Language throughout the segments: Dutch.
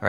All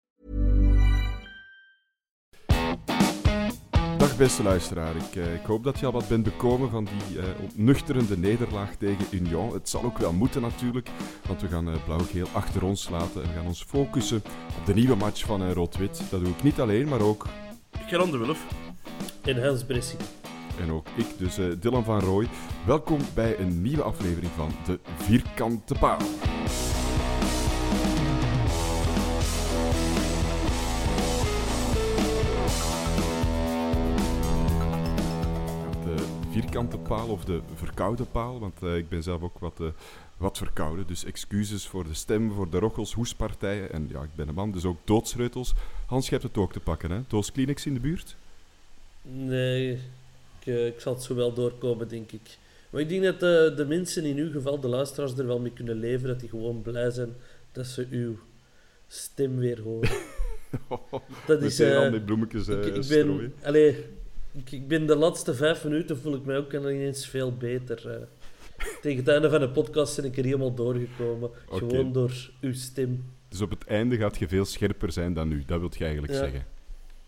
Dag beste luisteraar, ik hoop dat je al wat bent bekomen van die ontnuchterende nederlaag tegen Union. Het zal ook wel moeten natuurlijk, want we gaan blauw-geel achter ons laten en we gaan ons focussen op de nieuwe match van Rood-Wit. Dat doe ik niet alleen, maar ook... Gerande Wulf en Hans Bressie. En ook ik, dus Dylan van Rooij. Welkom bij een nieuwe aflevering van De Vierkante Paal. Vierkante paal of de verkoude paal, want ik ben zelf ook wat verkouden. Dus excuses voor de stem, voor de rochels, hoespartijen. En ja, ik ben een man, dus ook doodsreutels. Hans, je hebt het ook te pakken, hè? Doos Kleenex in de buurt? Nee, ik zal het zo wel doorkomen, denk ik. Maar ik denk dat de mensen in uw geval, de luisteraars, er wel mee kunnen leven. Dat die gewoon blij zijn dat ze uw stem weer horen. Dat is... Meteen al die bloemetjes strooien. Ik ben de laatste 5 minuten, voel ik mij ook ineens veel beter. Tegen het einde van de podcast ben ik er helemaal doorgekomen. Okay. Gewoon door uw stem. Dus op het einde gaat je veel scherper zijn dan nu, dat wil je eigenlijk zeggen?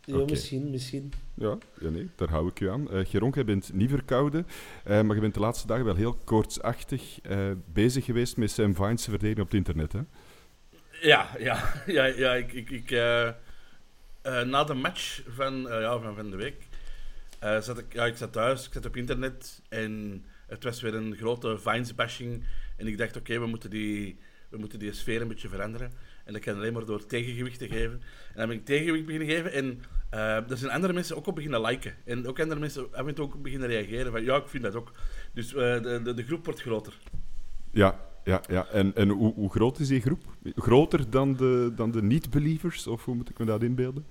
Ja, okay. Misschien. Ja, nee, daar hou ik je aan. Geronk, jij bent niet verkouden, maar je bent de laatste dagen wel heel koortsachtig bezig geweest met Sam Vines te verdedigen op het internet, hè? Ja. Ik na de match van de week... ik zat thuis, ik zat op internet en het was weer een grote Vines-bashing. En ik dacht, oké, we moeten die sfeer een beetje veranderen. En dat kan alleen maar door tegengewicht te geven. En dan ben ik tegengewicht beginnen geven en er zijn andere mensen ook op beginnen liken. En ook andere mensen af en toe ook op beginnen reageren van, ja, ik vind dat ook. Dus de groep wordt groter. Ja. En hoe groot is die groep? Groter dan de niet-believers? Of hoe moet ik me dat inbeelden?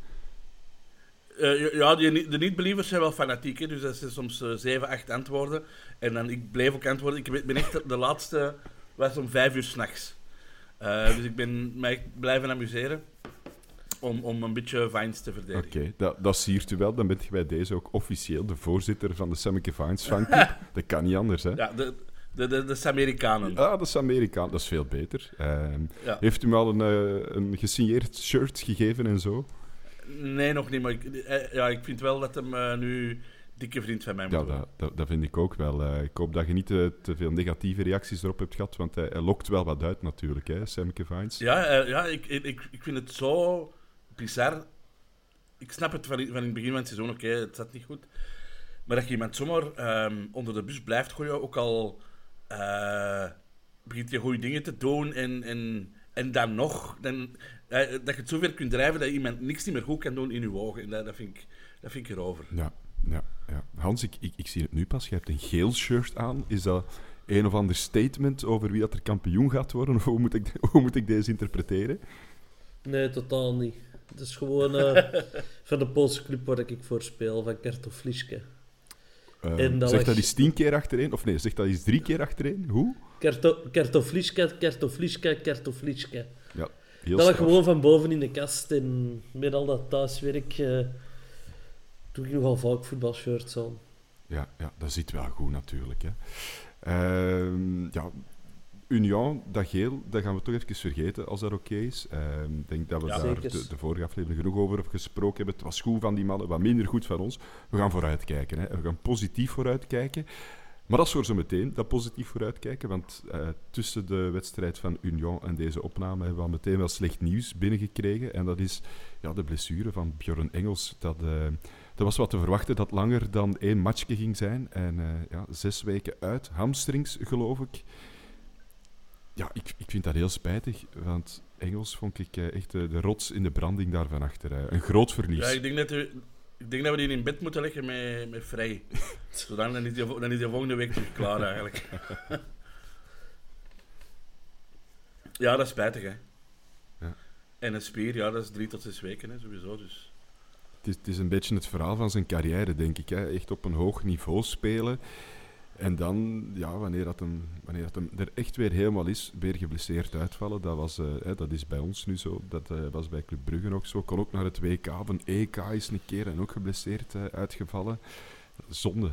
De niet-believers zijn wel fanatiek, hè? Dus dat zijn soms 7, 8 antwoorden. En dan, ik bleef ook antwoorden. Ik ben echt de laatste, was om 5 uur 's nachts. Dus ik ben mij echt blijven amuseren om een beetje Vines te verdedigen. Oké, dat siert u wel. Dan bent je bij deze ook officieel de voorzitter van de Sammeke Vines fanclub. Dat kan niet anders, hè? Ja, de Samerikanen. Ah, de Samerikanen. Dat is veel beter. Heeft u me al een gesigneerd shirt gegeven en zo? Nee, nog niet, maar ik vind wel dat hem nu dikke vriend van mij moet worden. Dat vind ik ook wel. Ik hoop dat je niet te veel negatieve reacties erop hebt gehad, want hij lokt wel wat uit natuurlijk, hè, Samke Vines. Ik vind het zo bizar. Ik snap het van in het begin van het seizoen, oké, het zat niet goed. Maar dat je iemand zomaar onder de bus blijft gooien, ook al begint je goede dingen te doen en dan nog... Dat je het zover kunt drijven dat iemand niks niet meer goed kan doen in uw ogen. En dat vind ik erover. Ja. Hans, ik zie het nu pas. Je hebt een geel shirt aan. Is dat een of ander statement over wie dat er kampioen gaat worden? Of hoe moet ik deze interpreteren? Nee, totaal niet. Het is gewoon van de Poolse club waar ik voor speel, van Kęstutis Fliske. Zegt dat eens 10 keer achtereen? Of nee, zegt dat eens 3 keer achtereen? Hoe? Kęstutis Fliske, Kęstutis Fliske, Kęstutis Fliske. Ja. Dat lag gewoon van boven in de kast en met al dat thuiswerk toen ik nogal vaak voetbalshirts aan. Ja, ja, dat zit wel goed natuurlijk. Hè. Ja, Union, dat geel, dat gaan we toch even vergeten als dat oké is. Ik denk dat we daar de vorige aflevering genoeg over gesproken hebben. Het was goed van die mannen, wat minder goed van ons. We gaan vooruitkijken, hè. We gaan positief vooruitkijken. Maar dat is voor zo meteen, dat positief vooruitkijken. Want tussen de wedstrijd van Union en deze opname hebben we al meteen wel slecht nieuws binnengekregen. En dat is ja, de blessure van Bjorn Engels. Dat was wat te verwachten dat langer dan één matchje ging zijn. En 6 weken uit, hamstrings geloof ik. Ja, ik vind dat heel spijtig, want Engels vond ik echt de rots in de branding daar van achter. Een groot verlies. Ja, ik denk dat we die in bed moeten leggen met Frey. Zodat dan is die volgende week terug klaar eigenlijk. Ja, dat is spijtig, hè. Ja. En een spier, ja, dat is 3 tot 6 weken, hè, sowieso. Dus. Het is een beetje het verhaal van zijn carrière, denk ik. Hè. Echt op een hoog niveau spelen. En dan, ja, wanneer dat hem er echt weer helemaal is, weer geblesseerd uitvallen. Dat is bij ons nu zo. Dat was bij Club Brugge ook zo. Kon ook naar het WK van EK is een keer en ook geblesseerd uitgevallen. Zonde.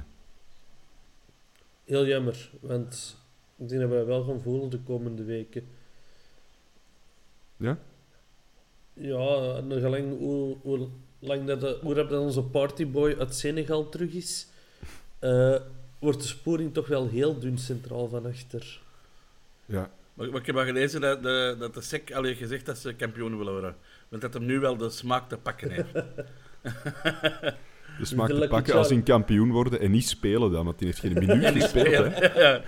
Heel jammer, want ik denk dat wij wel gaan voelen de komende weken. Ja? Ja, en hoe lang dat onze partyboy uit Senegal terug is... wordt de sporing toch wel heel dun centraal van achter. Ja. Maar ik heb al gelezen dat de SEC al heeft gezegd dat ze kampioen willen worden. Want dat hem nu wel de smaak te pakken heeft. De smaak te pakken als in kampioen worden en niet spelen dan, want die heeft geen minuut gespeeld. Hè? Ja.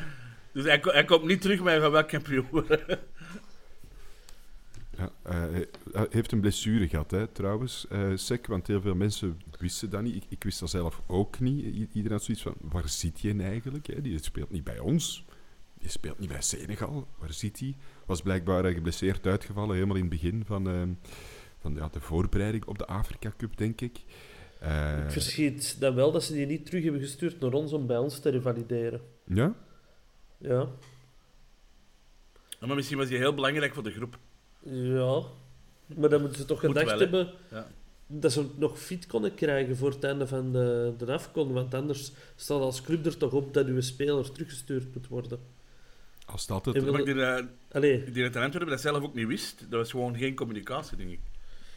Dus hij komt niet terug, maar hij gaat wel kampioen worden. Ja, hij heeft een blessure gehad, hè, trouwens, SEC, want heel veel mensen wisten dat niet. Ik wist dat zelf ook niet. Iedereen had zoiets van, waar zit je eigenlijk? Hè? Die speelt niet bij ons. Die speelt niet bij Senegal. Waar zit hij? Was blijkbaar geblesseerd uitgevallen, helemaal in het begin van de voorbereiding op de Afrika Cup, denk ik. Ik verschiet dan wel dat ze die niet terug hebben gestuurd naar ons om bij ons te revalideren. Ja? Ja. Maar misschien was hij heel belangrijk voor de groep. Ja, maar dan moeten ze toch gedacht hebben dat ze het nog fit konden krijgen voor het einde van de AFCON. Want anders staat als club er toch op dat uw speler teruggestuurd moet worden. Als dat het... Ik denk dat in Antwerpen dat zelf ook niet wist. Dat was gewoon geen communicatie, denk ik.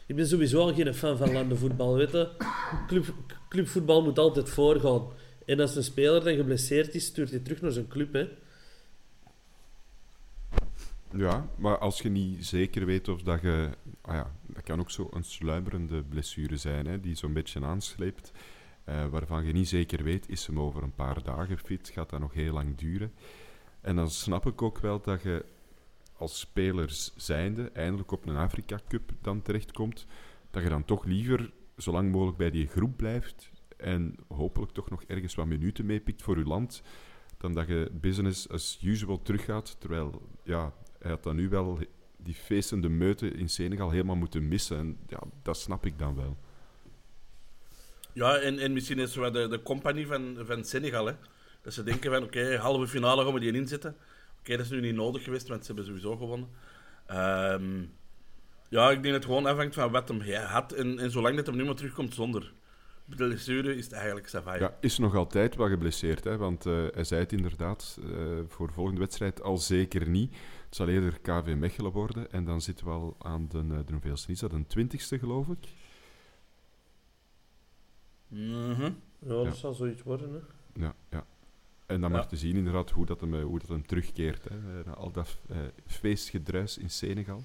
Ik ben sowieso al geen fan van landenvoetbal, weet je. Clubvoetbal moet altijd voorgaan. En als een speler dan geblesseerd is, stuurt hij terug naar zijn club, hè. Ja, maar als je niet zeker weet of dat je... Ah ja, dat kan ook zo'n sluimerende blessure zijn, hè, die zo'n beetje aansleept. Waarvan je niet zeker weet, is hem over een paar dagen fit? Gaat dat nog heel lang duren? En dan snap ik ook wel dat je als spelers zijnde eindelijk op een Afrika Cup dan terechtkomt. Dat je dan toch liever zo lang mogelijk bij die groep blijft. En hopelijk toch nog ergens wat minuten meepikt voor je land. Dan dat je business as usual teruggaat, terwijl... ja. Hij had dan nu wel die feestende meute in Senegal helemaal moeten missen. En ja, dat snap ik dan wel. Ja, en misschien is wel de compagnie van Senegal. Hè? Dat ze denken van, oké, halve finale gaan we die inzetten. Oké, dat is nu niet nodig geweest, want ze hebben sowieso gewonnen. Ja, ik denk dat het gewoon afhangt van wat hij had. En zolang dat hem nu maar terugkomt zonder... De blessure is het eigenlijk savai. Ja, is nog altijd wel geblesseerd, hè? Want hij zei het inderdaad voor de volgende wedstrijd al zeker niet. Het zal eerder KV Mechelen worden en dan zitten we al aan de hoeveelste. Is dat een 20e, geloof ik? Mm-hmm. Ja, dat zal zoiets worden, hè? Ja, ja. En dan maar te zien inderdaad hoe dat hem terugkeert, hè? Na al dat feestgedruis in Senegal.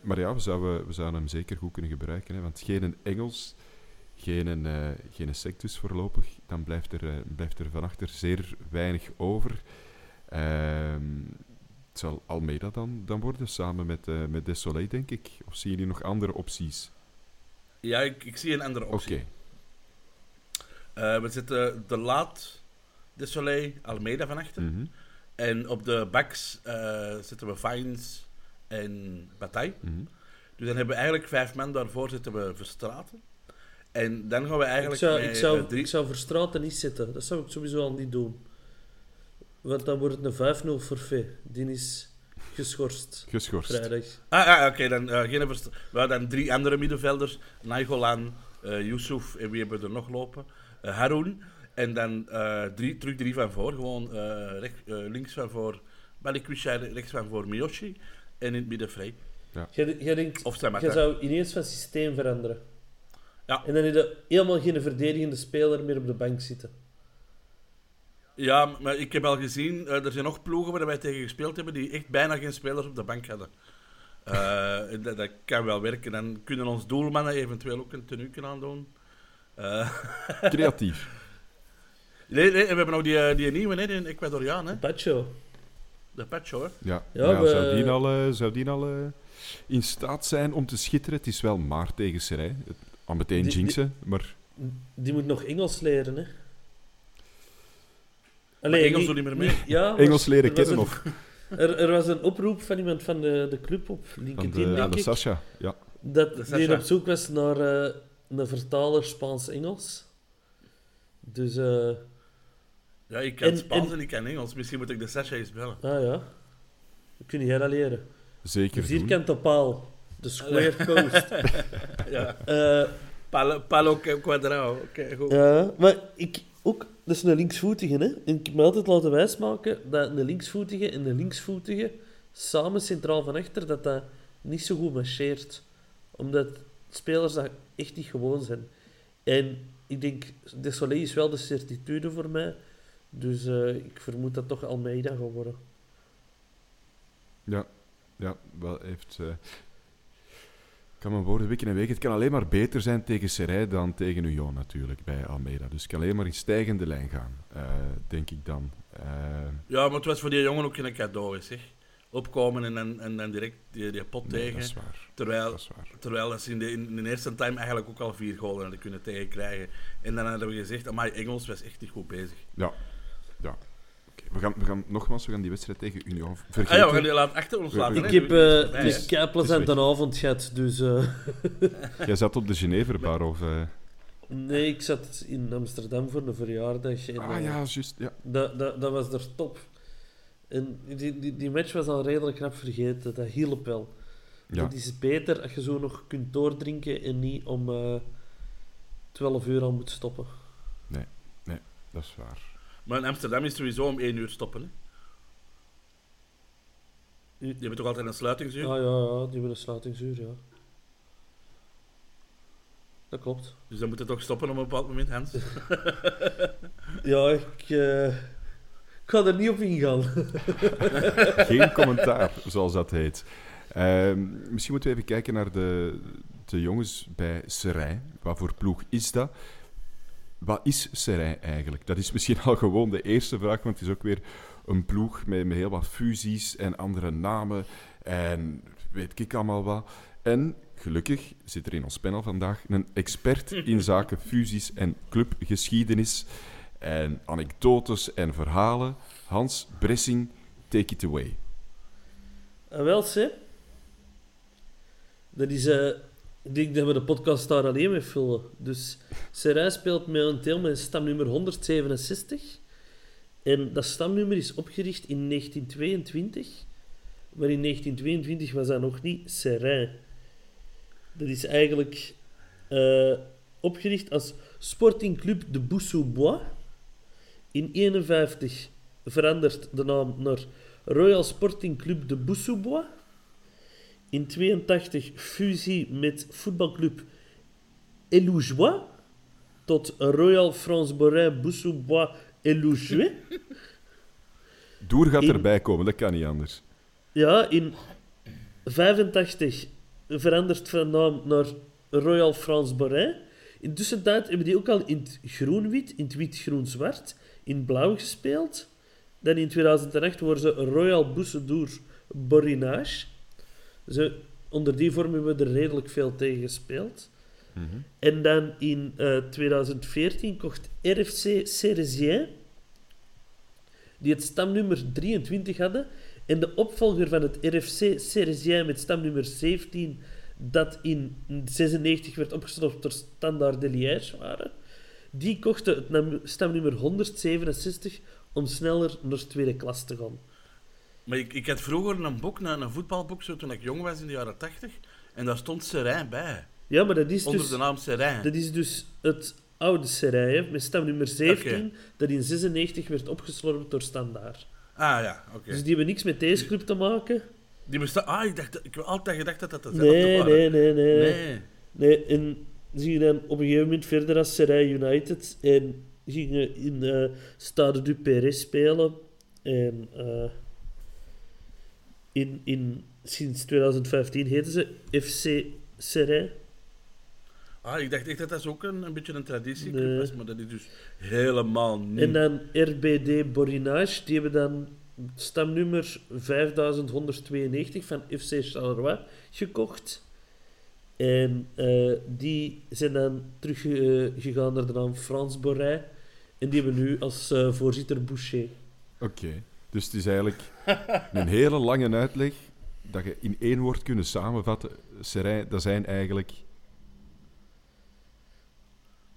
Maar ja, we zouden hem zeker goed kunnen gebruiken, hè? Want geen Engels... Geen SEC dus voorlopig. Dan blijft er vanachter zeer weinig over. Het zal Almeida dan worden, samen met Desolé, denk ik. Of zien jullie nog andere opties? Ja, ik zie een andere optie. Oké. We zitten De Laet, Desolé, Almeida vanachter. Mm-hmm. En op de backs zitten we Vines en Bataille. Mm-hmm. Dus dan hebben we eigenlijk 5 man. Daarvoor zitten we Verstraeten. En dan gaan we eigenlijk... Ik zou Verstraeten niet zitten. Dat zou ik sowieso al niet doen. Want dan wordt het een 5-0 forfait. Die is geschorst. Vrijdag. Oké. Dan geen Verstraeten. We hadden 3 andere middenvelders. Nainggolan, Yusuf en wie hebben we er nog lopen? Haroun. En dan terug drie van voor. Gewoon links van voor Balikwisha, rechts van voor Miyoshi. En in het midden Frey. Ja. Jij denkt, of Samatta. Je zou ineens van systeem veranderen. Ja. En dan heb je helemaal geen verdedigende speler meer op de bank zitten. Ja, maar ik heb al gezien, er zijn nog ploegen waar wij tegen gespeeld hebben die echt bijna geen spelers op de bank hadden. Dat kan wel werken. Dan kunnen ons doelmannen eventueel ook een tenueken aandoen. Creatief. Nee, we hebben ook die nieuwe, hè, die Ecuadoriaan. Hè? De Pacho, hè? Ja, ja, zou die al in staat zijn om te schitteren? Het is wel maar tegen Serij. Al meteen jinxen, maar... Die moet nog Engels leren, hè? Allee, Engels doet niet meer mee. Ja, Engels leren kennen nog. Er was een oproep van iemand van de club op LinkedIn, denk ik. De Sascha, ja. Die op zoek was naar een vertaler Spaans-Engels. Dus... Ja, ik kan Spaans en ik kan Engels. Misschien moet ik de Sascha eens bellen. Ah ja. Kun jij dat leren? Zeker doen. Vierkant op paal. De square coast. Ja. Palo Cuadrado. Oké, goed. Ja, maar ik... Ook, dat is een linksvoetige, hè. En ik heb me altijd laten wijsmaken dat een linksvoetige en een linksvoetige samen centraal van achter, dat niet zo goed marcheert. Omdat spelers dat echt niet gewoon zijn. En ik denk, Desolé is wel de certitude voor mij. Dus ik vermoed dat toch Almeida gaat worden. Ja, wel heeft... Ik kan mijn woorden wikken en weken. Het kan alleen maar beter zijn tegen Serij dan tegen Union natuurlijk, bij Almeida. Dus het kan alleen maar in stijgende lijn gaan, denk ik dan. Ja, maar het was voor die jongen ook geen cadeau, zeg. Opkomen en dan direct die pot tegen. Dat is waar. Terwijl ze in de eerste time eigenlijk ook al 4 goals hadden kunnen tegenkrijgen. En dan hadden we gezegd, amai, Engels was echt niet goed bezig. Ja. We gaan die wedstrijd tegen Union vergeten. We gaan die achter ons laten. Ik heb een kei plezante avond gehad, dus... Jij zat op de Geneverbar, of... Nee, ik zat in Amsterdam voor een verjaardag. En, ja, juist, ja. Dat was er top. En die match was al redelijk knap vergeten, dat hielp wel. Ja. Dat is beter als je zo nog kunt doordrinken en niet om 12 uur al moet stoppen. Nee, dat is waar. Maar in Amsterdam is sowieso om 1 uur stoppen, hè? Die hebben toch altijd een sluitingsuur? Ja, die hebben een sluitingsuur, ja. Dat klopt. Dus dan moet je toch stoppen op een bepaald moment, Hans? Ja, ik ga er niet op ingaan. Geen commentaar, zoals dat heet. Misschien moeten we even kijken naar de jongens bij Serij. Wat voor ploeg is dat? Wat is Serij eigenlijk? Dat is misschien al gewoon de eerste vraag, want het is ook weer een ploeg met heel wat fusies en andere namen en weet ik allemaal wat. En gelukkig zit er in ons panel vandaag een expert in zaken fusies en clubgeschiedenis en anekdotes en verhalen. Hans Bressing, take it away. Wel, Sam. Dat is... Ik denk dat we de podcast daar alleen mee vullen. Dus Serij speelt momenteel met stamnummer 167. En dat stamnummer is opgericht in 1922. Maar in 1922 was dat nog niet Serij. Dat is eigenlijk opgericht als Sporting Club de Bossoubois. In 1951 verandert de naam naar Royal Sporting Club de Bossoubois. In 1982 fusie met voetbalclub Eloujois tot Royal France-Borin Bossoubois Eloujois. Doer gaat erbij komen, dat kan niet anders. Ja, in 1985 verandert van naam naar Royal France-Borin. In tussentijd hebben die ook al in het groen-wit, in het wit-groen-zwart, in het blauw gespeeld. Dan in 2008 worden ze Royal Boussedour Borinage. Dus onder die vorm hebben we er redelijk veel tegen gespeeld. Mm-hmm. En dan in 2014 kocht RFC Sérésien, die het stamnummer 23 hadden. En de opvolger van het RFC Sérésien met stamnummer 17, dat in 1996 werd opgestopt door Standard de Liège waren, die kochten het stamnummer 167 om sneller naar tweede klas te gaan. Maar ik had vroeger een voetbalboek, zo toen ik jong was in de jaren 80, en daar stond Serijn bij. Ja, maar dat is onder dus... Onder de naam Sérésien. Dat is dus het oude Sérésien, met stamnummer 17, okay, dat in 96 werd opgeslorpt door Standard. Ah ja, oké. Okay. Dus die hebben niks met deze club te maken. Die bestaan... Ah, ik heb altijd gedacht dat dat dezelfde waren. Nee. En ze gingen dan op een gegeven moment verder als Sérésien United en gingen in Stade du Perret spelen. En sinds 2015 heten ze FC Sérésien. Ah, ik dacht echt dat dat ook een beetje een traditie was, maar dat is dus helemaal niet. En dan RBD Borinage, die hebben dan stamnummer 5192 van FC Charleroi gekocht. En die zijn dan teruggegaan naar de naam Frans Borij. En die hebben nu als voorzitter Boucher. Oké. Dus het is eigenlijk een hele lange uitleg dat je in één woord kunnen samenvatten. Sérésien, dat zijn eigenlijk...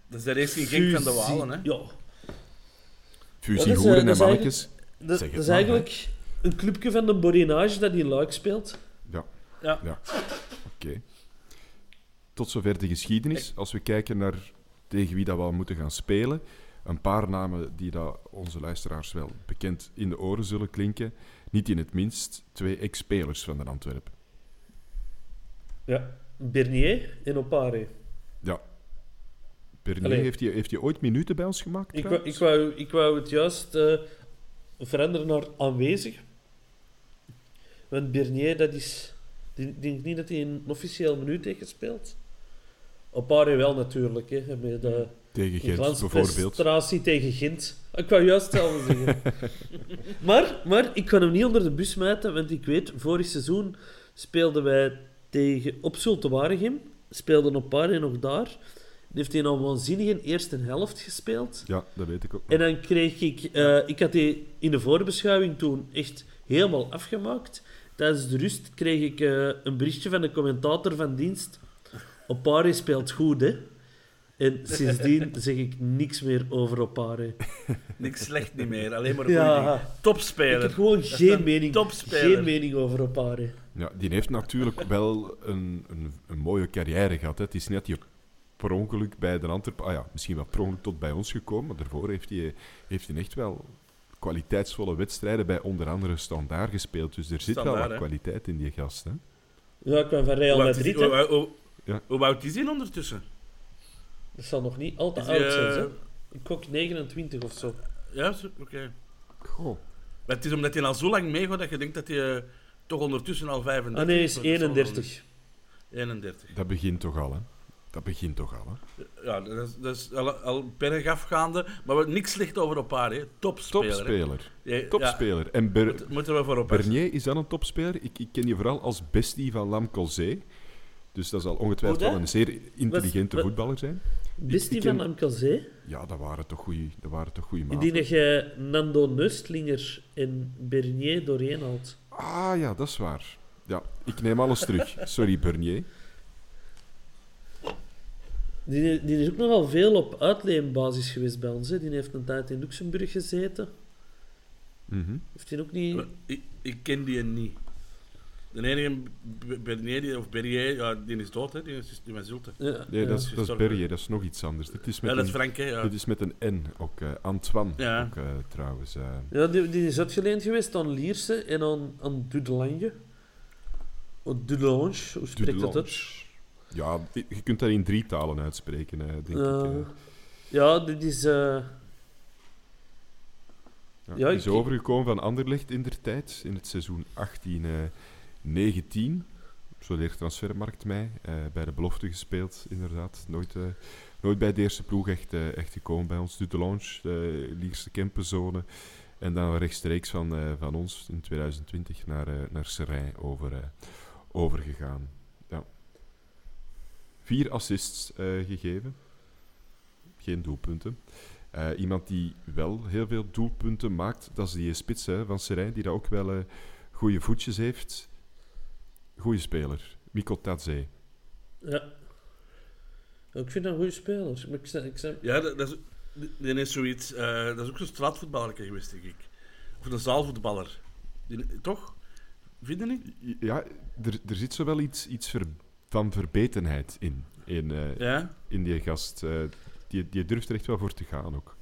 Dat is de racing Genk van de Walen, hè? Ja. Fusiehoeren en mannetjes. Dat is eigenlijk een clubje van de Borinage dat in Luik speelt. Ja. Oké. Tot zover de geschiedenis. Als we kijken naar tegen wie dat we al moeten gaan spelen, een paar namen die dat onze luisteraars wel bekend in de oren zullen klinken. Niet in het minst twee ex-spelers van de Antwerpen. Ja, Bernier en Opari. Ja. Bernier, heeft hij ooit minuten bij ons gemaakt? Ik wou het juist veranderen naar aanwezig. Want Bernier, dat is... Ik denk niet dat hij een officieel minuut heeft gespeeld. Opari wel, natuurlijk. Hè, met de, tegen Gent, bijvoorbeeld. Een tegen Gent. Ik wou juist hetzelfde zeggen. maar ik kan hem niet onder de bus smijten, want ik weet, vorig seizoen speelden wij op Zulte Waregem. Speelden Opari nog daar. Heeft hij een waanzinnige eerste helft gespeeld. Ja, dat weet ik ook. En dan kreeg ik... ik had die in de voorbeschouwing toen echt helemaal afgemaakt. Tijdens de rust kreeg ik een berichtje van de commentator van dienst. Opari speelt goed, hè? En sindsdien zeg ik niks meer over Opari. Niks slecht niet meer, alleen maar goede dingen. Topspeler. Ik heb gewoon geen mening over Opari. Ja, die heeft natuurlijk wel een mooie carrière gehad. Hè. Het is net je... per ongeluk bij de Antwerpen... Ah ja, misschien wel per ongeluk tot bij ons gekomen, maar daarvoor heeft hij echt wel kwaliteitsvolle wedstrijden bij onder andere Standaard gespeeld. Dus er zit wel wat kwaliteit in die gast, hè? Ja, ik ben van Real Madrid, hè? Hoe oud is hij ondertussen? Dat zal nog niet al te oud zijn, hè? Ik gok 29 of zo. Ja, oké. Goh. Maar het is omdat hij al zo lang meegaat dat je denkt dat hij toch ondertussen al 35 is. Ah nee, is 31. 31. Dat begint toch al, hè? Hè? Ja, dat is al bergafgaande. Maar niks slecht over Opari. Topspeler. En moeten we voor oppassen. Bernier is dan een topspeler. Ik ken je vooral als bestie van Lam-Colzé. Dus dat zal ongetwijfeld wel een zeer intelligente voetballer zijn. Bestie van Lam-Colzé? Ja, dat waren toch goede maten. Indien je Nando Neustlinger en Bernier doorheen haalt. Ah ja, dat is waar. Ja, ik neem alles terug. Sorry, Bernier. Die is ook nogal veel op uitleenbasis geweest bij ons. Hè. Die heeft een tijd in Luxemburg gezeten. Mm-hmm. Heeft die ook niet... Ik ken die niet. De enige Bernier, ja, die is dood, hè. Die is nu met Zulte. Ja. Nee, dat is Bernier, dat is nog iets anders. Dit is met dat is Frank, hè. Ja. Dit is met een N, ook Antoine, ja. Ook, trouwens. Ja, die is uitgeleend geweest aan Lierse en aan Dudelange. Dudelange, hoe spreekt dat uit? Ja, je kunt dat in 3 talen uitspreken, denk ik. Ja, dit is... Ja, is overgekomen van Anderlecht in der tijd, in het seizoen 18-19. Zo leert Transfermarkt mij. Bij de belofte gespeeld, inderdaad. Nooit bij de eerste ploeg echt gekomen bij ons. Dudelange, de Lierse Kempenzone. En dan rechtstreeks van ons in 2020 naar Sérésien overgegaan. 4 assists gegeven. Geen doelpunten. Iemand die wel heel veel doelpunten maakt, dat is die spits van Sérésien, die daar ook wel goede voetjes heeft. Goeie speler. Mikko Tadzé. Ja. Ik vind dat een goede speler. Ja, dat is zoiets... dat is ook zo'n straatvoetballer geweest, denk ik. Of een zaalvoetballer. Toch? Vind je niet? Ja, er zit zowel iets van verbetenheid in. in die gast. Die durft er echt wel voor te gaan ook.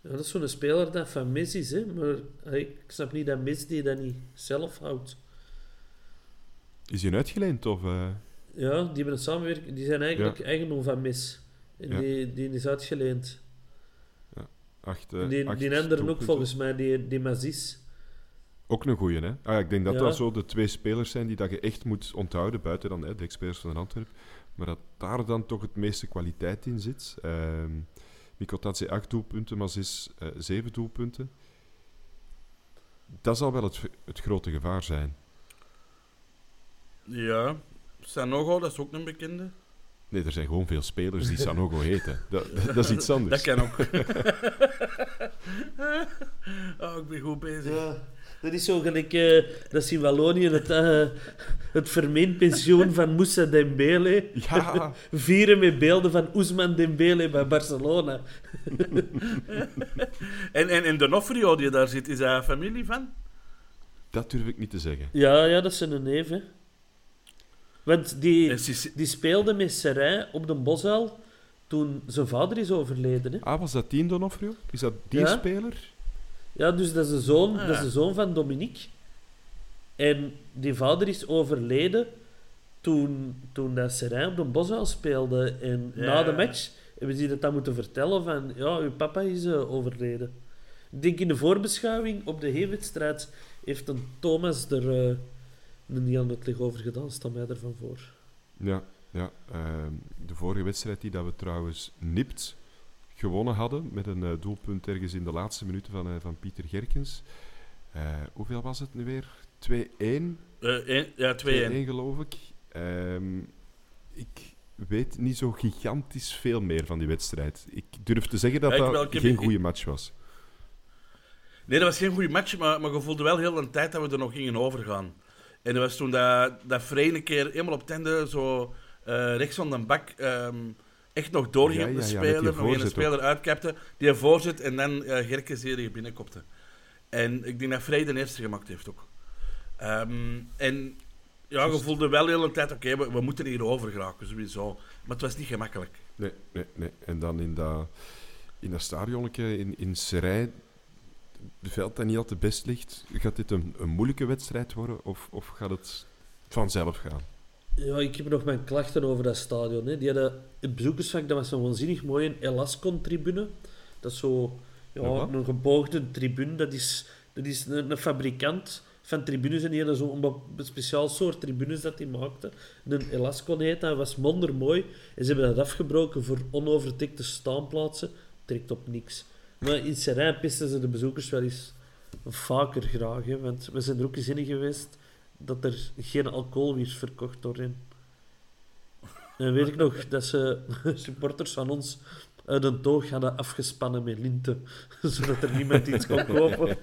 Ja, dat is zo'n speler dat van Messi is, hè? Maar ik snap niet dat Messi die dat niet zelf houdt. Is hij uitgeleend? Of? Ja, die hebben een samenwerking. Die zijn eigenlijk eigendom van Messi. En die is uitgeleend. Ja, 8. Die anderen ook volgens mij, die Mazis. Ook een goeie, hè? Ik denk dat dat zo de twee spelers zijn die dat je echt moet onthouden, buiten dan de ex-spelers van Antwerpen. Maar dat daar dan toch het meeste kwaliteit in zit. Mikotazi 8 doelpunten, Mazis 7 doelpunten. Dat zal wel het grote gevaar zijn. Ja, Sanogo, dat is ook een bekende. Nee, er zijn gewoon veel spelers die Sanogo heten. Dat is iets anders. Dat kan ook. Oh, ik ben goed bezig. Ja. Dat is zo gelijk, dat is in Wallonië het vermeend pensioen van Moussa Dembélé. Ja. Vieren met beelden van Ousmane Dembélé bij Barcelona. En D'Onofrio die daar zit, is hij familie van? Dat durf ik niet te zeggen. Ja, dat is een neef, hè. Want die speelde met Serijn op de Bosuil toen zijn vader is overleden. Hè. Ah, was dat die D'Onofrio? Is dat die speler? Ja, dus dat is de zoon, dat is de zoon van Dominique. En die vader is overleden toen dat Serijn op de Bosuil speelde. En na de match hebben ze dat dan moeten vertellen van... Ja, uw papa is overleden. Ik denk in de voorbeschouwing op de heenwedstrijd heeft een Thomas er... niet aan het licht over gedaan, staat mij ervan voor. Ja. De vorige wedstrijd die dat we trouwens nipt gewonnen hadden, met een doelpunt ergens in de laatste minuten van Pieter Gerkens. Hoeveel was het nu weer? 2-1, 2-1 geloof ik. Ik weet niet zo gigantisch veel meer van die wedstrijd. Ik durf te zeggen dat geen goede match was. Nee, dat was geen goede match, maar je voelde wel heel een tijd dat we er nog gingen overgaan. En dat was toen dat Frey een keer helemaal op tende, zo rechts van de bak, echt nog doorging op de speler, nog een speler uitkapte, die voorzet en dan Gerkens hier binnenkopte. En ik denk dat Frey de eerste gemaakt heeft ook. En ja, je voelde wel heel een tijd, oké, we moeten hierover geraken, sowieso. Maar het was niet gemakkelijk. Nee. En dan in dat stadionnetje in Serij... Het veld dat niet al te best ligt, gaat dit een moeilijke wedstrijd worden of gaat het vanzelf gaan? Ja, ik heb nog mijn klachten over dat stadion. Hè. Die hadden het bezoekersvak, dat was een waanzinnig mooie Elascon-tribune. Dat is zo een geboogde tribune. Dat is een fabrikant van tribunes en die hadden zo'n speciaal soort tribunes dat die maakten. Een Elascon heet dat, was mondermooi. En ze hebben dat afgebroken voor onovertikte staanplaatsen. Trekt op niks. Maar in Serijn pisten ze de bezoekers wel eens vaker graag. Hè? Want we zijn er ook eens in geweest dat er geen alcohol werd verkocht doorheen. En weet ik nog dat ze supporters van ons uit een toog hadden afgespannen met linten. Zodat er niemand iets kon kopen.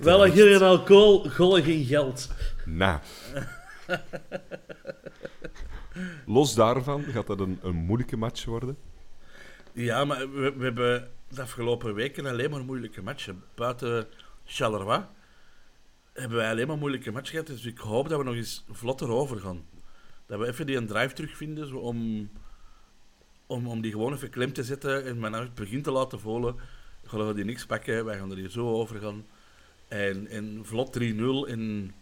Wel geen alcohol, gollen geen geld. Nou. Los daarvan gaat dat een moeilijke match worden. Ja, maar we hebben de afgelopen weken alleen maar moeilijke matchen. Buiten Charleroi hebben wij alleen maar moeilijke matchen gehad. Dus ik hoop dat we nog eens vlotter overgaan. Dat we even die een drive terugvinden zo om die gewoon even klem te zetten. En maar het begin te laten voelen. Gaan we die niks pakken. Wij gaan er hier zo over gaan. En vlot 3-0 in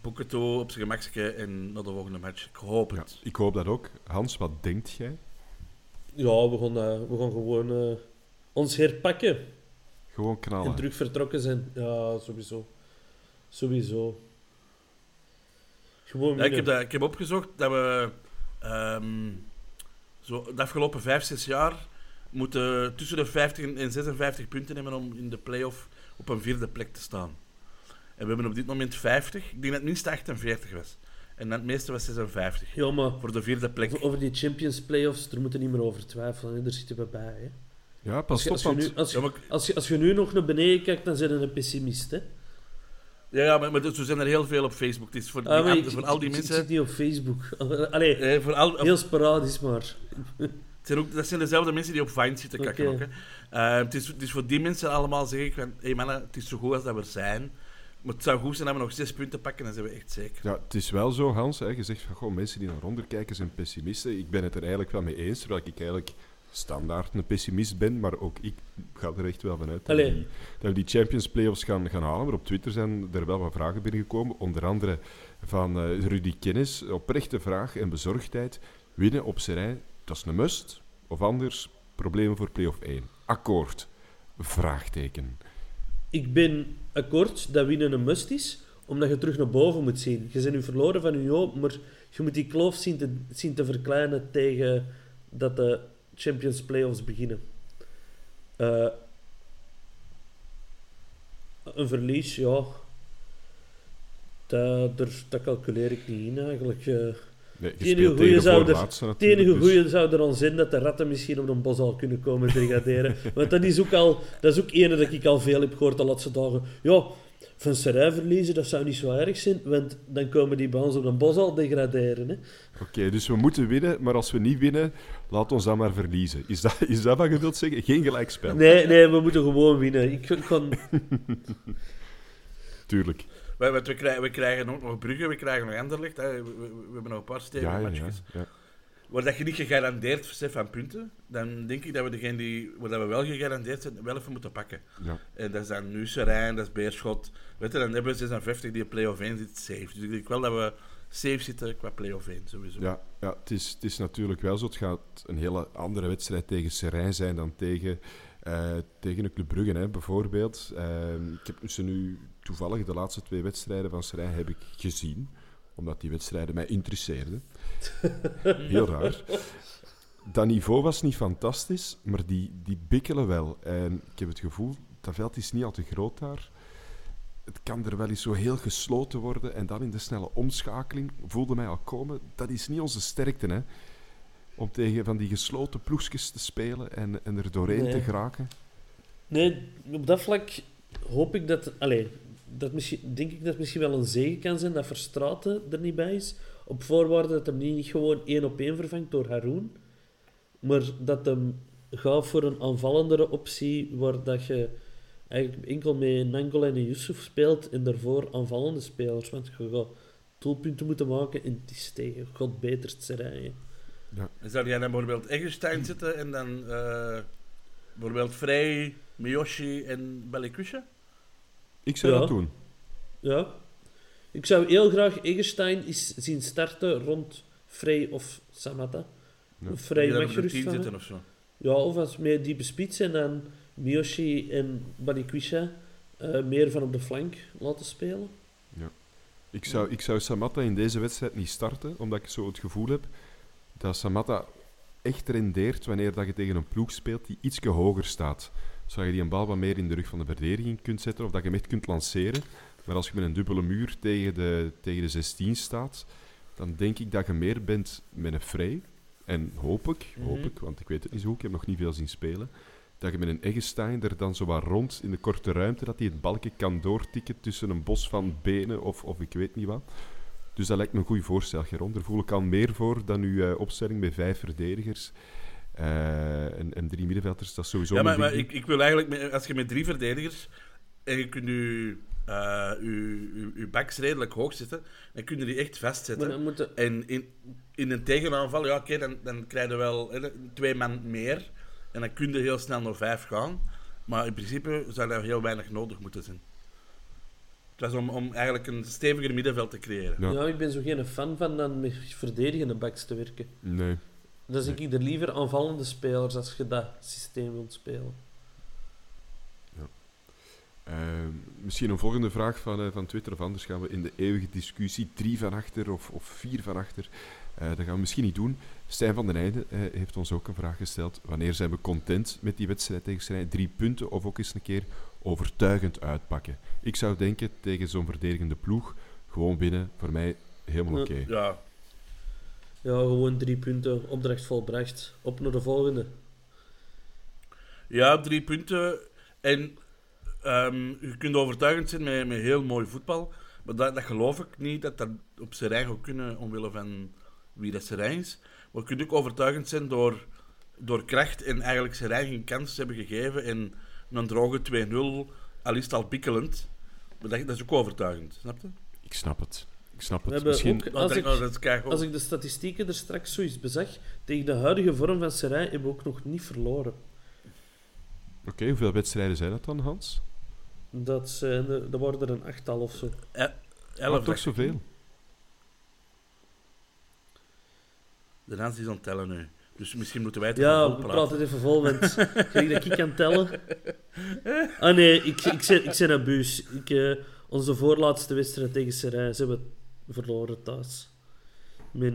Boeketoe op zijn gemakje. En naar de volgende match. Ik hoop het. Ja, ik hoop dat ook. Hans, wat denkt jij? Ja, we gaan gewoon ons herpakken. Gewoon knallen. En terug vertrokken zijn. Ja, sowieso. Gewoon ik heb opgezocht dat we de afgelopen 5-6 jaar moeten tussen de 50 en 56 punten hebben om in de play-off op een 4e plek te staan. En we hebben op dit moment 50. Ik denk dat het minste 48 was. En het meeste was 56. Ja, maar voor de 4e plek. Over die Champions Playoffs, daar moeten we niet meer over twijfelen. Hè? Daar zitten we bij. Hè? Ja, pas op. Als je nu nog naar beneden kijkt, dan zijn we een pessimist. Hè? Ja, maar dus, er zijn er heel veel op Facebook. Het is voor, voor al die mensen... Ik zit niet op Facebook. Allee, heel sporadisch maar. Dat zijn dezelfde mensen die op Vines zitten kakken. Okay. Ook, hè? Het is voor die mensen allemaal zeg ik, hé mannen, het is zo goed als dat we zijn. Maar het zou goed zijn dat we nog 6 punten pakken, dan zijn we echt zeker. Ja, het is wel zo, Hans. Hè. Je zegt van, goh, mensen die naar onder kijken zijn pessimisten. Ik ben het er eigenlijk wel mee eens, terwijl ik eigenlijk standaard een pessimist ben, maar ook ik ga er echt wel van uit dat we die Champions Playoffs gaan halen. Maar op Twitter zijn er wel wat vragen binnengekomen. Onder andere van Rudy Kennis. Oprechte vraag en bezorgdheid. Winnen op Seraing, dat is een must. Of anders, problemen voor Playoff 1. Akkoord. Vraagteken. Ik ben akkoord dat winnen een must is, omdat je terug naar boven moet zien. Je bent nu verloren van je hoop, maar je moet die kloof zien te verkleinen tegen dat de Champions Playoffs beginnen. Een verlies, ja. Dat calculeer ik niet in eigenlijk. Het enige goede zou er aan zijn dat de ratten misschien op een bos al kunnen komen degraderen. Want dat is ook ene dat ik al veel heb gehoord de laatste dagen. Ja, van Seraing verliezen, dat zou niet zo erg zijn, want dan komen die bij ons op een bos al degraderen. Oké, dus we moeten winnen, maar als we niet winnen, laat ons dan maar verliezen. Is dat wat je wilt zeggen? Geen gelijkspel. Nee, we moeten gewoon winnen. Tuurlijk. We krijgen ook nog Brugge, we krijgen nog Anderlecht. We hebben nog een paar stevige matchjes. Ja. Waar dat je niet gegarandeerd bent van punten, dan denk ik dat we degene waar we wel gegarandeerd zijn, wel even moeten pakken. Ja. En dat is dan nu Seraing, dat is Beerschot. Weet je, dan hebben we 56 die play-off 1 zit safe. Dus ik denk wel dat we safe zitten qua play-off 1, sowieso. Ja, het is natuurlijk wel zo. Het gaat een hele andere wedstrijd tegen Seraing zijn dan tegen de Club Brugge, hè, bijvoorbeeld. Ik heb ze nu toevallig de laatste 2 wedstrijden van Seraing heb ik gezien, omdat die wedstrijden mij interesseerden. Heel raar. Dat niveau was niet fantastisch, maar die bikkelen wel. En ik heb het gevoel, dat veld is niet al te groot daar. Het kan er wel eens zo heel gesloten worden en dan in de snelle omschakeling voelde mij al komen. Dat is niet onze sterkte, hè. Om tegen van die gesloten ploegjes te spelen en er doorheen te geraken? Nee, op dat vlak hoop ik dat... denk ik dat het misschien wel een zegen kan zijn dat Verstraeten er niet bij is. Op voorwaarde dat hem niet gewoon 1-op-1 vervangt door Haroun. Maar dat hem gaat voor een aanvallendere optie waar dat je eigenlijk enkel met Nangola en Yusuf speelt en daarvoor aanvallende spelers. Want je gaat doelpunten moeten maken en het is tegen God beter te rijden. Ja. Zou jij dan bijvoorbeeld Egerstein zitten en dan bijvoorbeeld Frey, Miyoshi en Balikusha? Ik zou dat doen. Ja. Ik zou heel graag Egerstein eens zien starten rond Frey of Samatta. Ja. Frey mag gerust zitten of zo. Ja, of als meer diepe spits en dan Miyoshi en Balikusha meer van op de flank laten spelen. Ja. Ik zou Samatta in deze wedstrijd niet starten, omdat ik zo het gevoel heb dat Samatta echt rendeert wanneer dat je tegen een ploeg speelt die ietsje hoger staat. Zodat je die een bal wat meer in de rug van de verdediging kunt zetten of dat je hem echt kunt lanceren. Maar als je met een dubbele muur tegen de 16 staat, dan denk ik dat je meer bent met een Frey. En hoop ik, want ik weet het niet zo, ik heb nog niet veel zien spelen, dat je met een Egerstein er dan zo wat rond in de korte ruimte, dat hij het balkje kan doortikken tussen een bos van benen of ik weet niet wat. Dus dat lijkt me een goed voorstel, Geron. Daar voel ik al meer voor dan uw opstelling met 5 verdedigers en 3 middenvelders. Dat is sowieso... Ja, maar ik wil eigenlijk... Als je met 3 verdedigers... En je kunt je backs redelijk hoog zetten, dan kun je die echt vastzetten. Dan moeten... En in een tegenaanval, ja, oké, dan krijg je wel 2 man meer. En dan kun je heel snel naar 5 gaan. Maar in principe zou daar heel weinig nodig moeten zijn. Het was om eigenlijk een steviger middenveld te creëren. Ja. Ja, ik ben zo geen fan van dan met verdedigende backs te werken. Nee. Dan zie ik er liever aanvallende spelers als je dat systeem wilt spelen. Ja. Misschien een volgende vraag van Twitter, of anders gaan we in de eeuwige discussie 3 van achter of 4 van achter. Dat gaan we misschien niet doen. Stijn van den Einde heeft ons ook een vraag gesteld. Wanneer zijn we content met die wedstrijd tegen Seraing? 3 punten of ook eens een keer overtuigend uitpakken? Ik zou denken, tegen zo'n verdedigende ploeg, gewoon winnen, voor mij helemaal oké. Ja. Ja, gewoon 3 punten, opdracht volbracht. Op naar de volgende. Ja, 3 punten. En je kunt overtuigend zijn met heel mooi voetbal. Maar dat geloof ik niet, dat dat op Seraing ook kunnen, omwille van wie dat Seraing is. Maar je kunt ook overtuigend zijn door kracht en eigenlijk Seraing een kans hebben gegeven en een droge 2-0, al is het al pikkelend. Dat is ook overtuigend, snap je? Ik snap het. Ik snap het. Misschien... Ook, als ik de statistieken er straks zoiets bezag, tegen de huidige vorm van Sérésien hebben we ook nog niet verloren. Oké, hoeveel wedstrijden zijn dat dan, Hans? Dat worden er een 8-tal of zo. 11. Toch zoveel? De Hans is aan het tellen nu. Dus misschien moeten wij het even volpraten. Ja, we praten het even vol, want denk dat ik kan tellen. Ah nee, ik ben een buus. Onze voorlaatste wedstrijd tegen Sérésien hebben we verloren thuis. Met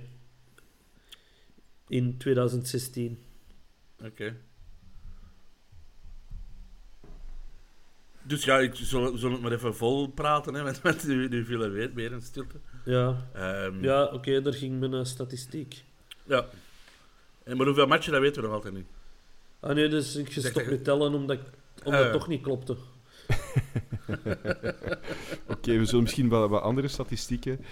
0-1. In 2016. Oké. Dus ja, ik zal het maar even vol praten, hè, met uw villa weer in stilte. Ja, oké, daar ging mijn statistiek. Ja. Maar hoeveel matchen, dat weten we nog altijd niet. Ah nee, dus ik stop met tellen, omdat het toch niet klopte. Oké, we zullen misschien wat andere statistieken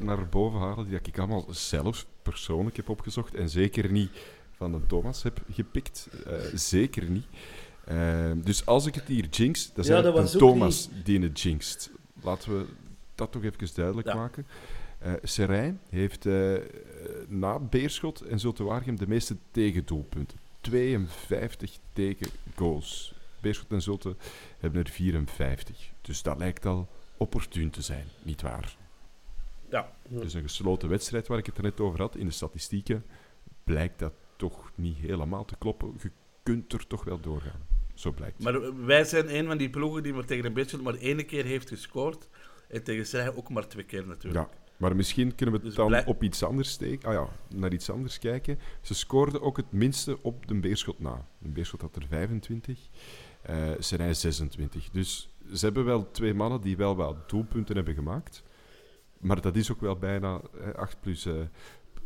naar boven halen, die ik allemaal zelf persoonlijk heb opgezocht en zeker niet van de Thomas heb gepikt. Zeker niet. Dus als ik het hier jinx, dan zijn het Thomas niet... die het jinxt. Laten we dat toch even duidelijk maken. Sérésien heeft na Beerschot en Zulte Waregem de meeste tegendoelpunten. 52 tegengoals. Beerschot en Zulte hebben er 54. Dus dat lijkt al opportun te zijn, nietwaar? Ja. Dus een gesloten wedstrijd waar ik het er net over had. In de statistieken blijkt dat toch niet helemaal te kloppen. Je kunt er toch wel doorgaan. Zo blijkt. Maar wij zijn een van die ploegen die maar tegen een beetje maar 1 keer heeft gescoord. En tegen Sérésien ook maar 2 keer natuurlijk. Ja. Maar misschien kunnen we het op iets anders steken. Naar iets anders kijken. Ze scoorden ook het minste op de Beerschot na. De Beerschot had er 25. Sérésien 26. Dus ze hebben wel 2 mannen die wel wat doelpunten hebben gemaakt. Maar dat is ook wel bijna 8 plus...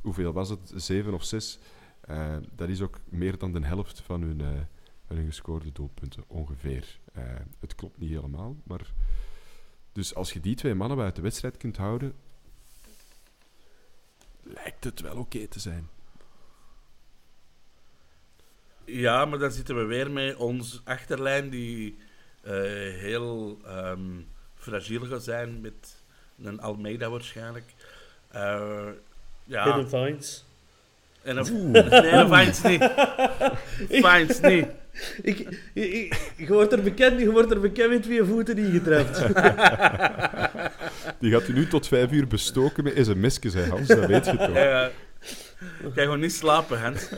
hoeveel was het? 7 of 6. Dat is ook meer dan de helft van hun gescoorde doelpunten, ongeveer. Het klopt niet helemaal, maar... Dus als je die 2 mannen uit de wedstrijd kunt houden, lijkt het wel oké te zijn. Ja, maar dan zitten we weer met onze achterlijn die heel fragiel gaat zijn met een Almeida waarschijnlijk. En een Vines. Nee, Vines niet. Vines niet. Je wordt er bekend met wie je voeten ingetrapt. Die gaat u nu tot 5 uur bestoken met sms'jes, hè, Hans, dat weet je toch. Ja. Ik ga gewoon niet slapen, Hans.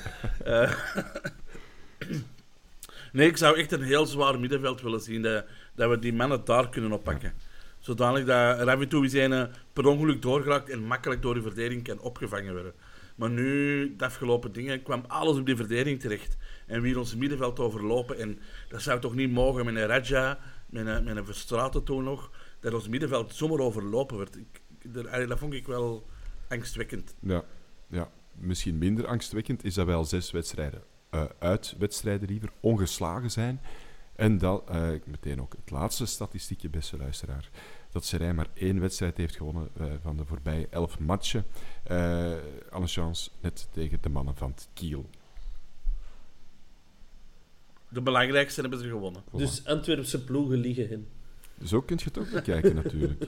Nee, ik zou echt een heel zwaar middenveld willen zien, dat we die mannen daar kunnen oppakken. Zodanig dat er af en toe eens per ongeluk doorgeraakt en makkelijk door de verdediging kan opgevangen worden. Maar nu, de afgelopen dingen, kwam alles op die verdediging terecht. En wie ons middenveld overlopen. En dat zou toch niet mogen met een Raja, met een Verstraeten toen nog, dat ons middenveld zomaar overlopen werd. Dat vond ik wel angstwekkend. Ja, misschien minder angstwekkend is dat wel 6 wedstrijden. Uitwedstrijden liever, ongeslagen zijn. En dan, meteen ook het laatste statistiekje, beste luisteraar. Dat Sérésien maar 1 wedstrijd heeft gewonnen van de voorbije 11 matchen. Aan de chance net tegen de mannen van het Kiel. De belangrijkste hebben ze gewonnen. Voilà. Dus Antwerpse ploegen liggen in. Zo kun je het ook bekijken, natuurlijk.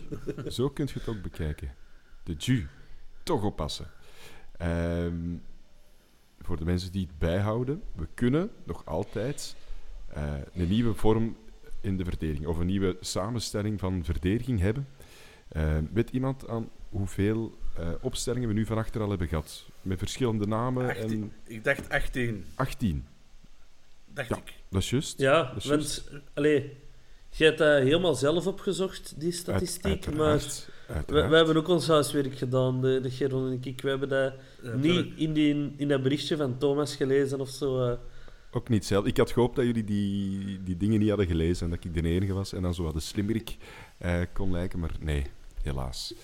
Zo kun je het ook bekijken. De Ju. Toch oppassen. Voor de mensen die het bijhouden, we kunnen nog altijd een nieuwe vorm in de verdediging, of een nieuwe samenstelling van verdediging hebben. Weet iemand aan hoeveel opstellingen we nu van achter al hebben gehad? Met verschillende namen. 18. En... Ik dacht 18. 18. Dacht ik. Dat is juist. Ja, want... Je hebt dat helemaal zelf opgezocht, die statistiek, maar wij hebben ook ons huiswerk gedaan, de Geron en ik. We hebben dat niet in dat berichtje van Thomas gelezen of zo. Ook niet zelf. Ik had gehoopt dat jullie die dingen niet hadden gelezen en dat ik de enige was en dan zo wat de slimmerik kon lijken, maar nee, helaas.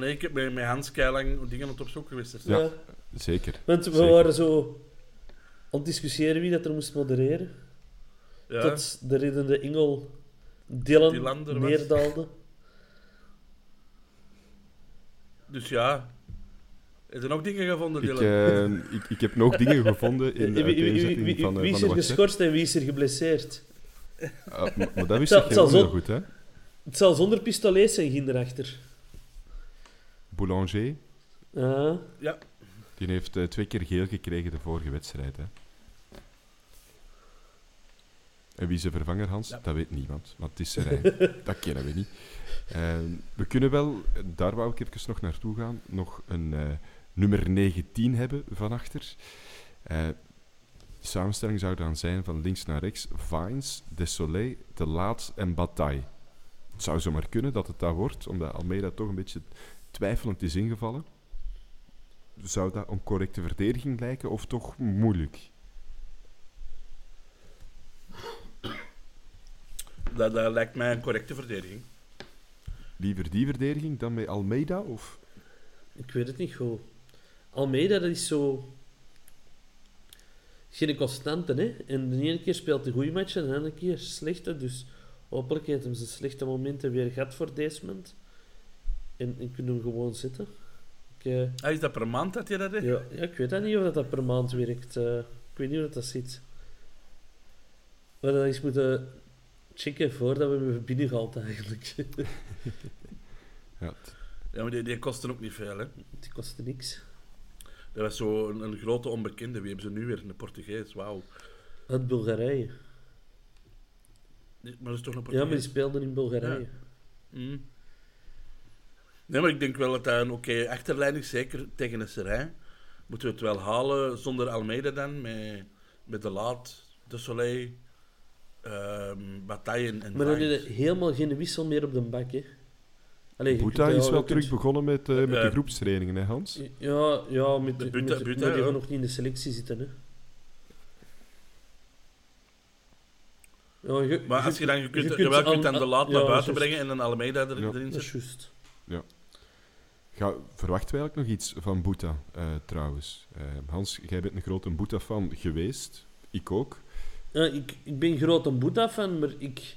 Ik heb met Hans Keilang dingen op zoek geweest. Dus. Ja, zeker. Want we waren zo aan het discussiëren wie dat er moest modereren. Ja. Tot de riddende Engel... Dylan neerdaalde. Dus ja. Heb je nog dingen gevonden, Dylan? Ik heb nog dingen gevonden in de uiteenzetting van de WhatsApp. Wie is er geschorst en wie is er geblesseerd? Maar dat wist ik heel goed, hè? Het zal zonder pistolets zijn, kinderachter. Boulanger. Ja. Die heeft 2 keer geel gekregen de vorige wedstrijd, hè. En wie is de vervanger, Hans? Ja. Dat weet niemand, want het is Serijn. Dat kennen we niet. We kunnen wel, daar wou ik even nog naartoe gaan, nog een nummer 19 hebben vanachter. De samenstelling zou dan zijn van links naar rechts. Vines, Desolé, De Laet en Bataille. Het zou zomaar kunnen dat het dat wordt, omdat Almeida toch een beetje twijfelend is ingevallen. Zou dat een correcte verdediging lijken of toch moeilijk? Dat lijkt mij een correcte verdediging. Liever die verdediging dan met Almeida? Of? Ik weet het niet goed. Almeida, dat is zo... Geen constante, hè. En de ene keer speelt hij goede matchen en de andere keer slechte. Dus hopelijk heeft hem zijn slechte momenten weer gehad voor deze moment. En kunnen hem gewoon zitten. Is dat per maand dat je dat deed? Ja, ik weet dat niet of dat per maand werkt. Ik weet niet hoe dat zit. We hadden dat eens moeten checken voordat we hem binnengehaald eigenlijk. Ja, maar die kosten ook niet veel, hè? Die kosten niks. Dat was zo een grote onbekende. Wie hebben ze nu weer? Een Portugees, wauw. Uit Bulgarije. Nee, maar dat is toch een Portugees? Ja, maar die speelden in Bulgarije. Ja. Nee, maar ik denk wel dat dat een oké achterlijn is, zeker tegen een Seraing. Moeten we het wel halen zonder Almeida dan, met De Laet, Desolé, Bataille en... Maar dan is helemaal geen wissel meer op de bak, hè. Buta is wel terug begonnen met de groepstrainingen, hè, Hans? Ja, met Buta, maar die gaan nog niet in de selectie zitten, hè. Ja, maar als je dan... Je kunt De Laet naar buiten brengen en dan Almeida erin zetten. Juist. Ja. Verwachten wij eigenlijk nog iets van Buta, trouwens? Hans, jij bent een grote Buta-fan geweest. Ik ook. Ik ben een grote Buta-fan, maar ik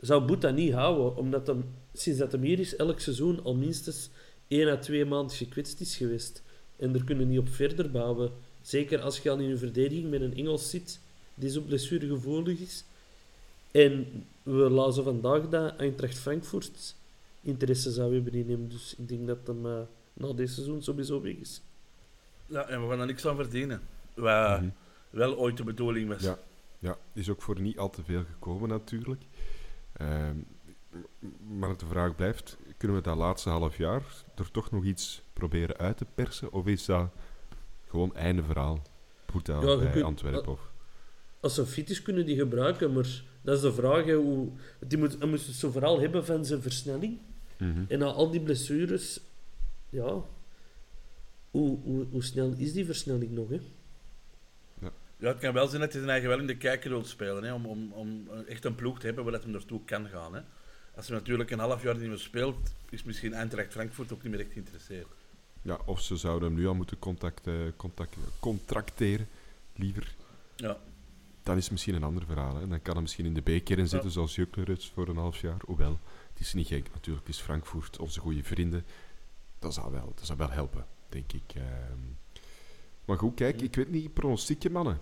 zou Buta niet houden, omdat hem, sinds dat hem hier is, elk seizoen al minstens 1 à 2 maanden gekwetst is geweest. En daar kunnen we niet op verder bouwen. Zeker als je al in je verdediging met een Engels zit, die zo blessuregevoelig is. En we lazen vandaag dat Eintracht Frankfurt interesse zou hebben in hem. Dus ik denk dat hem na dit seizoen sowieso weg is. Ja, en we gaan er niks aan verdienen. Wat wel ooit de bedoeling was. Ja, is ook voor niet al te veel gekomen natuurlijk. Maar de vraag blijft, kunnen we dat laatste half jaar er toch nog iets proberen uit te persen? Of is dat gewoon einde verhaal? Buta bij Antwerpen? Als ze fit is, kunnen die gebruiken, maar... Dat is de vraag, hè, hoe... Hij moest het zo vooral hebben van zijn versnelling. En na al die blessures... Ja... Hoe snel is die versnelling nog, hè? Ja, het kan wel zijn dat hij zijn eigen wel in de kijker wil spelen, hè, om echt een ploeg te hebben waar dat hem naartoe kan gaan, hè. Als hij natuurlijk een half jaar niet meer speelt, is misschien Eintracht Frankfurt ook niet meer echt geïnteresseerd. Ja, of ze zouden hem nu al moeten contracteren, liever. Ja. Dat is misschien een ander verhaal, hè. Dan kan hij misschien in de B-kern zitten, zoals Juklerits voor een half jaar. Hoewel, het is niet gek natuurlijk, het is Frankfurt, onze goede vrienden. Dat zal wel helpen, denk ik. Maar goed, kijk, ik weet niet, pronostiekje, mannen.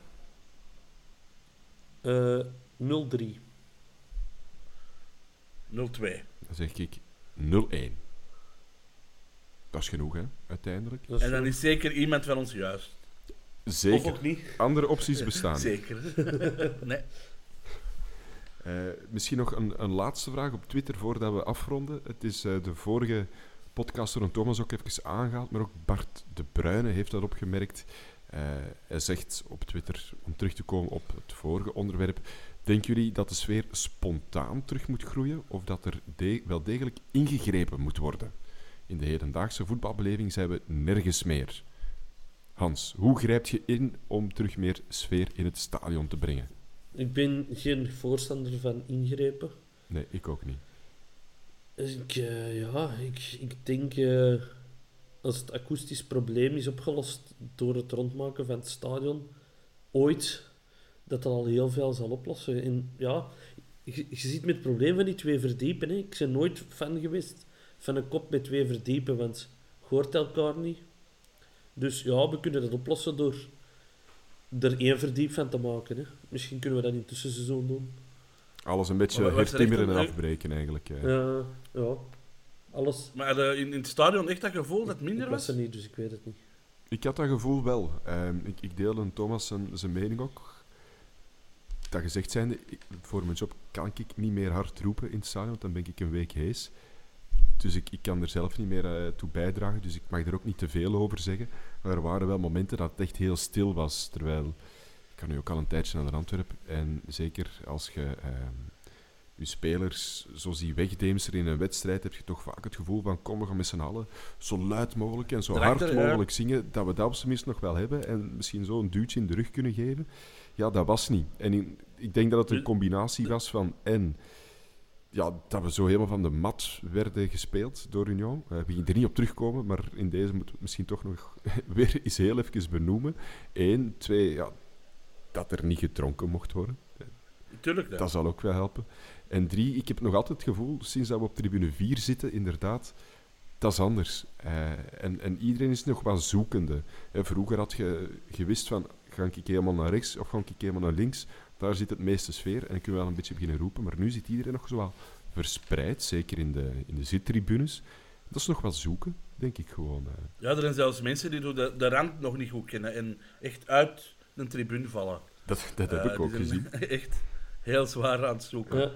0-3. 0-2. Dan zeg ik 0-1. Dat is genoeg, hè, uiteindelijk. En dan is zeker iemand van ons juist. Zeker. Of ook niet. Andere opties bestaan. Zeker. Nee. Misschien nog een laatste vraag op Twitter voordat we afronden. Het is de vorige podcaster en Thomas ook even aangehaald, maar ook Bart de Bruyne heeft dat opgemerkt. Hij zegt op Twitter, om terug te komen op het vorige onderwerp, denken jullie dat de sfeer spontaan terug moet groeien of dat er wel degelijk ingegrepen moet worden? In de hedendaagse voetbalbeleving zijn we nergens meer. Hans, hoe grijp je in om terug meer sfeer in het stadion te brengen? Ik ben geen voorstander van ingrepen. Nee, ik ook niet. Ik denk... als het akoestisch probleem is opgelost door het rondmaken van het stadion, ooit, dat al heel veel zal oplossen. En ja, je ziet met het probleem van die 2 verdiepen. Hè. Ik ben nooit fan geweest van een kop met 2 verdiepen, want je hoort elkaar niet. Dus ja, we kunnen dat oplossen door er 1 verdiep van te maken. Hè. Misschien kunnen we dat in het tussenseizoen doen. Alles een beetje hertimmeren en afbreken, eigenlijk. Ja, alles. Maar in het stadion echt dat gevoel dat het minder was? Ik was er niet, dus ik weet het niet. Ik had dat gevoel wel. Ik deelde Thomas zijn mening ook. Dat gezegd zijnde, voor mijn job kan ik niet meer hard roepen in het stadion, want dan ben ik een week hees. Dus ik kan er zelf niet meer toe bijdragen, dus ik mag er ook niet te veel over zeggen. Maar er waren wel momenten dat het echt heel stil was, terwijl... Ik kan nu ook al een tijdje naar Antwerpen. En zeker als je je spelers zo ziet wegdeemsteren in een wedstrijd, heb je toch vaak het gevoel van kom, we gaan met z'n allen zo luid mogelijk en zo hard mogelijk zingen, dat we dat op zijn minst nog wel hebben en misschien zo een duwtje in de rug kunnen geven. Ja, dat was niet. En ik denk dat het een combinatie was van en... Ja, dat we zo helemaal van de mat werden gespeeld door Union. We gingen er niet op terugkomen, maar in deze moeten we het misschien toch nog weer eens heel even benoemen. 1, 2, ja... dat er niet gedronken mocht worden. Tuurlijk, dat zal ook wel helpen. En 3, ik heb nog altijd het gevoel, sinds dat we op tribune 4 zitten, inderdaad, dat is anders. En iedereen is nog wel zoekende. Vroeger had je gewist van, ga ik helemaal naar rechts of ga ik helemaal naar links? Daar zit het meeste sfeer en kun je wel een beetje beginnen roepen. Maar nu zit iedereen nog zo wel verspreid, zeker in de zittribunes. Dat is nog wel zoeken, denk ik gewoon. Ja, er zijn zelfs mensen die de rand nog niet goed kennen en echt uit... een tribune vallen. Dat heb ik ook gezien. Echt heel zwaar aan het zoeken. Ja.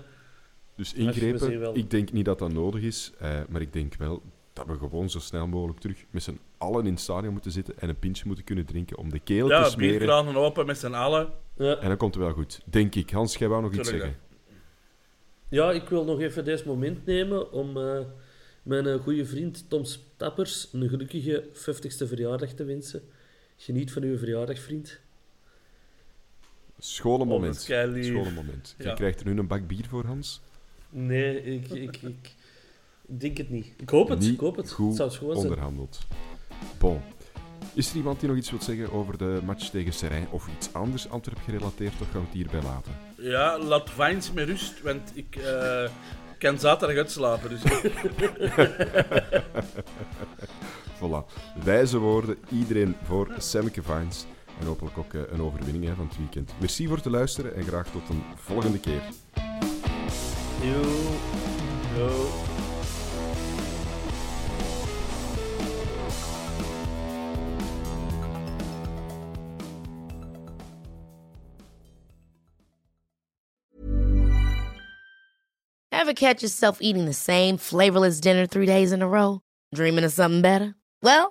Dus ingrepen, ik denk niet dat dat nodig is, maar ik denk wel dat we gewoon zo snel mogelijk terug met z'n allen in het stadion moeten zitten en een pintje moeten kunnen drinken om de keel te smeren. Ja, bierkranen open met z'n allen. Ja. En dan komt het wel goed, denk ik. Hans, jij wou nog iets zeggen? Ja, ik wil nog even deze moment nemen om mijn goede vriend Tom Stappers een gelukkige 50ste verjaardag te wensen. Geniet van uw verjaardag, vriend. Scholenmoment. Scholenmoment. Ja. Je krijgt er nu een bak bier voor, Hans? Nee, ik denk het niet. Ik hoop het. Het zou schoon zijn. Onderhandeld. Bon. Is er iemand die nog iets wil zeggen over de match tegen Sérésien of iets anders Antwerp gerelateerd, of gaan we het hierbij laten? Ja, laat Vines met rust, want ik kan zaterdag uitslapen. Dus. Voilà. Wijze woorden. Iedereen voor Semke Vines. En hopelijk ook een overwinning van het weekend. Merci voor het luisteren en graag tot een volgende keer. Yo. Ever catch yourself eating the same flavorless dinner 3 days in a row? Dreaming of something better? Well...